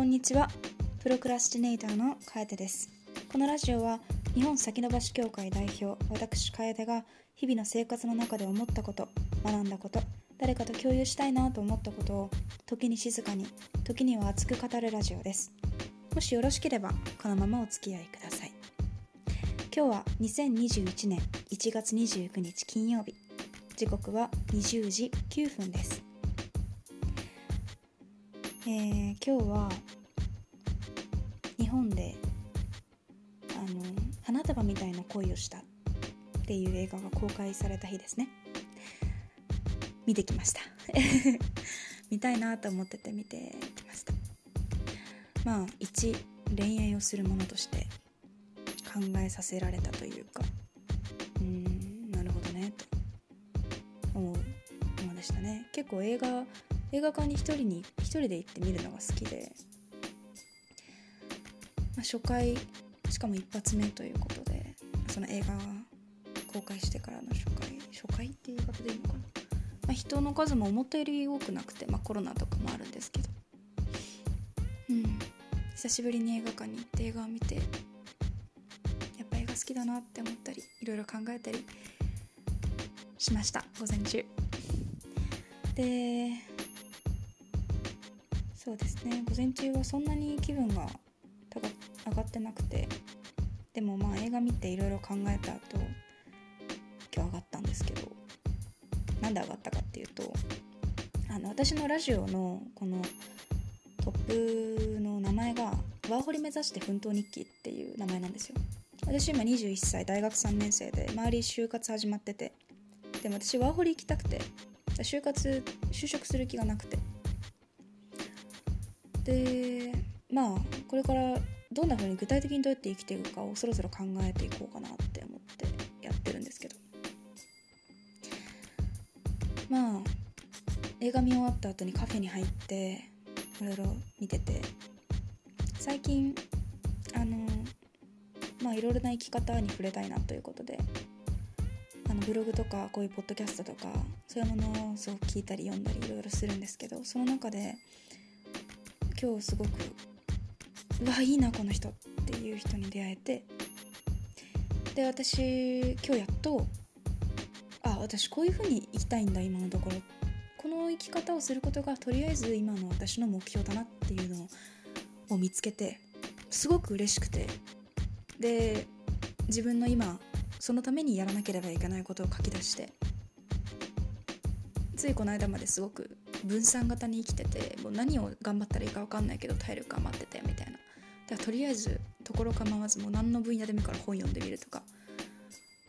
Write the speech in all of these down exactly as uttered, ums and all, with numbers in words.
こんにちは。プロクラスティネイターの楓です。このラジオは日本先延ばし協会代表私楓が日々の生活の中で思ったこと、学んだこと、誰かと共有したいなと思ったことを時に静かに、時には熱く語るラジオです。もしよろしければこのままお付き合いください。今日はにせんにじゅういちねんいちがつにじゅうくにち金曜日、時刻はにじゅうじきゅうふんです。えー、今日は日本であの花束みたいな恋をしたっていう映画が公開された日ですね。見てきました見たいなと思ってて見てきました。まあ一恋愛をするものとして考えさせられたというか、うーんなるほどねと思うものでしたね。結構映画映画館に一人に一人で行って見るのが好きで、まあ、初回しかも一発目ということで、その映画が公開してからの初回初回っていう言い方でいいのかな、まあ、人の数も思ったより多くなくて、まあ、コロナとかもあるんですけど、うん、久しぶりに映画館に行って映画を見て、やっぱ映画好きだなって思ったり、いろいろ考えたりしました、午前中で。そうですね、午前中はそんなに気分が上がってなくて、でもまあ映画見ていろいろ考えた後、今日上がったんですけど、なんで上がったかっていうと、あの私のラジオのこのトップの名前がワーホリ目指して奮闘日記っていう名前なんですよ。私今にじゅういっさい、大学さんねんせいで、周り就活始まってて、でも私ワーホリ行きたくて、就活就職する気がなくて、でまあこれからどんな風に具体的にどうやって生きていくかをそろそろ考えていこうかなって思ってやってるんですけど、まあ映画見終わった後にカフェに入っていろいろ見てて、最近あのまあいろいろな生き方に触れたいなということで、あのブログとかこういうポッドキャストとかそういうものをすごく聞いたり読んだりいろいろするんですけど、その中で今日すごくうわいいなこの人っていう人に出会えて、で私今日やっとあ私こういう風に生きたいんだ、今のところこの生き方をすることがとりあえず今の私の目標だなっていうのを見つけて、すごく嬉しくて、で自分の今そのためにやらなければいけないことを書き出して、ついこの間まですごく分散型に生きてて、もう何を頑張ったらいいか分かんないけど体力余っててみたいな、だからとりあえずところ構わずもう何の分野でもいいから本読んでみるとか、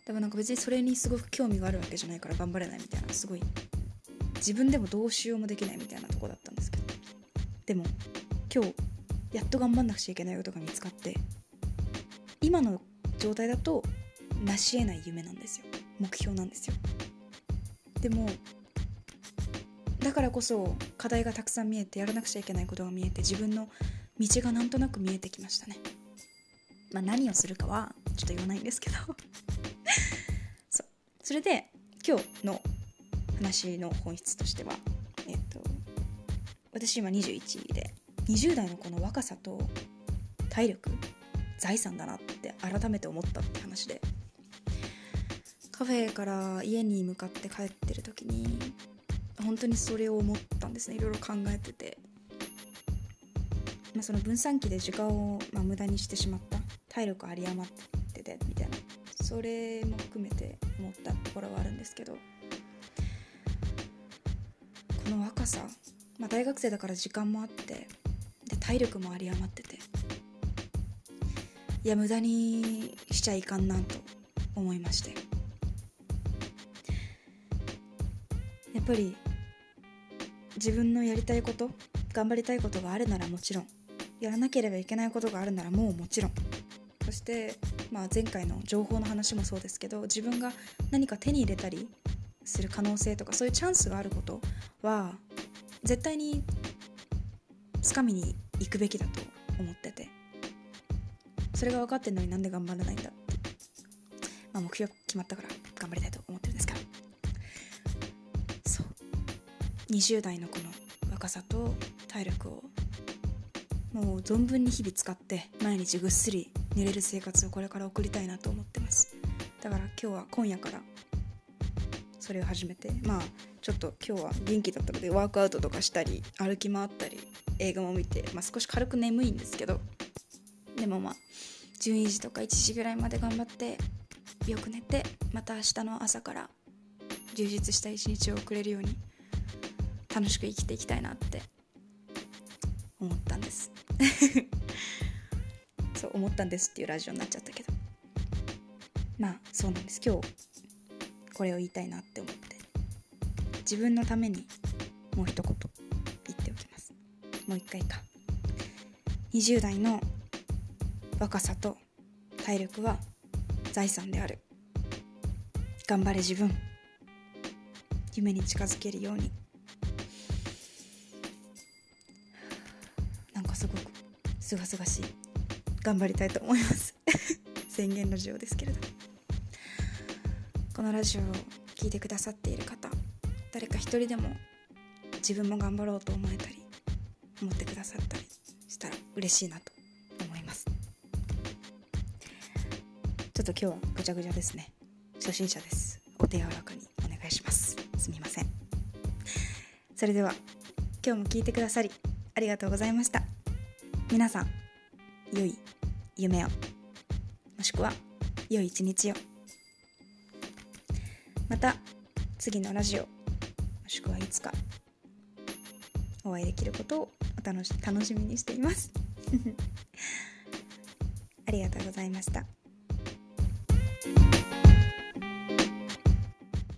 でもなんか別にそれにすごく興味があるわけじゃないから頑張れないみたいな、すごい自分でもどうしようもできないみたいなとこだったんですけど、でも今日やっと頑張んなくちゃいけないことが見つかって、今の状態だと成し得ない夢なんですよ、目標なんですよ。でもだからこそ課題がたくさん見えて、やらなくちゃいけないことが見えて、自分の道がなんとなく見えてきましたね。まあ何をするかはちょっと言わないんですけどそう、それで今日の話の本質としては、えっと、私今にじゅういちでにじゅうだいのこの若さと体力、財産だなって改めて思ったって話で、カフェから家に向かって帰ってる時に本当にそれを思ったんですね。いろいろ考えてて、まあ、その分散期で時間をまあ無駄にしてしまった、体力あり余っててみたいな、それも含めて思ったところはあるんですけど、この若さ、まあ、大学生だから時間もあって、で体力もあり余ってて、いや無駄にしちゃいかんなと思いまして、やっぱり自分のやりたいこと、頑張りたいことがあるならもちろん、やらなければいけないことがあるならもうもちろん、そして、まあ、前回の情報の話もそうですけど、自分が何か手に入れたりする可能性とか、そういうチャンスがあることは絶対に掴みに行くべきだと思ってて、それが分かってんのになんで頑張らないんだって、まあ、目標決まったから頑張りたいと思ってるんですけど、にじゅう代のこの若さと体力をもう存分に日々使って毎日ぐっすり寝れる生活をこれから送りたいなと思ってます。だから今日は今夜からそれを始めて、まあちょっと今日は元気だったのでワークアウトとかしたり歩き回ったり映画も見て、まあ、少し軽く眠いんですけど、でもまあじゅうにじとかいちじぐらいまで頑張ってよく寝て、また明日の朝から充実した一日を送れるように楽しく生きていきたいなって思ったんですそう思ったんですっていうラジオになっちゃったけど、まあそうなんです。今日これを言いたいなって思って、自分のためにもう一言言っておきます。もう一回か。にじゅう代の若さと体力は財産である。頑張れ自分。夢に近づけるように。なんかすごくすがすがしい。頑張りたいと思います宣言ラジオですけれど、このラジオを聞いてくださっている方、誰か一人でも自分も頑張ろうと思えたり思ってくださったりしたら嬉しいなと思います。ちょっと今日はぐちゃぐちゃですね。初心者です。お手柔らかにお願いします。すみません。それでは今日も聞いてくださりありがとうございました。皆さん良い夢を、もしくは良い一日を。また次のラジオ、もしくはいつかお会いできることをお楽し、楽しみにしていますありがとうございました。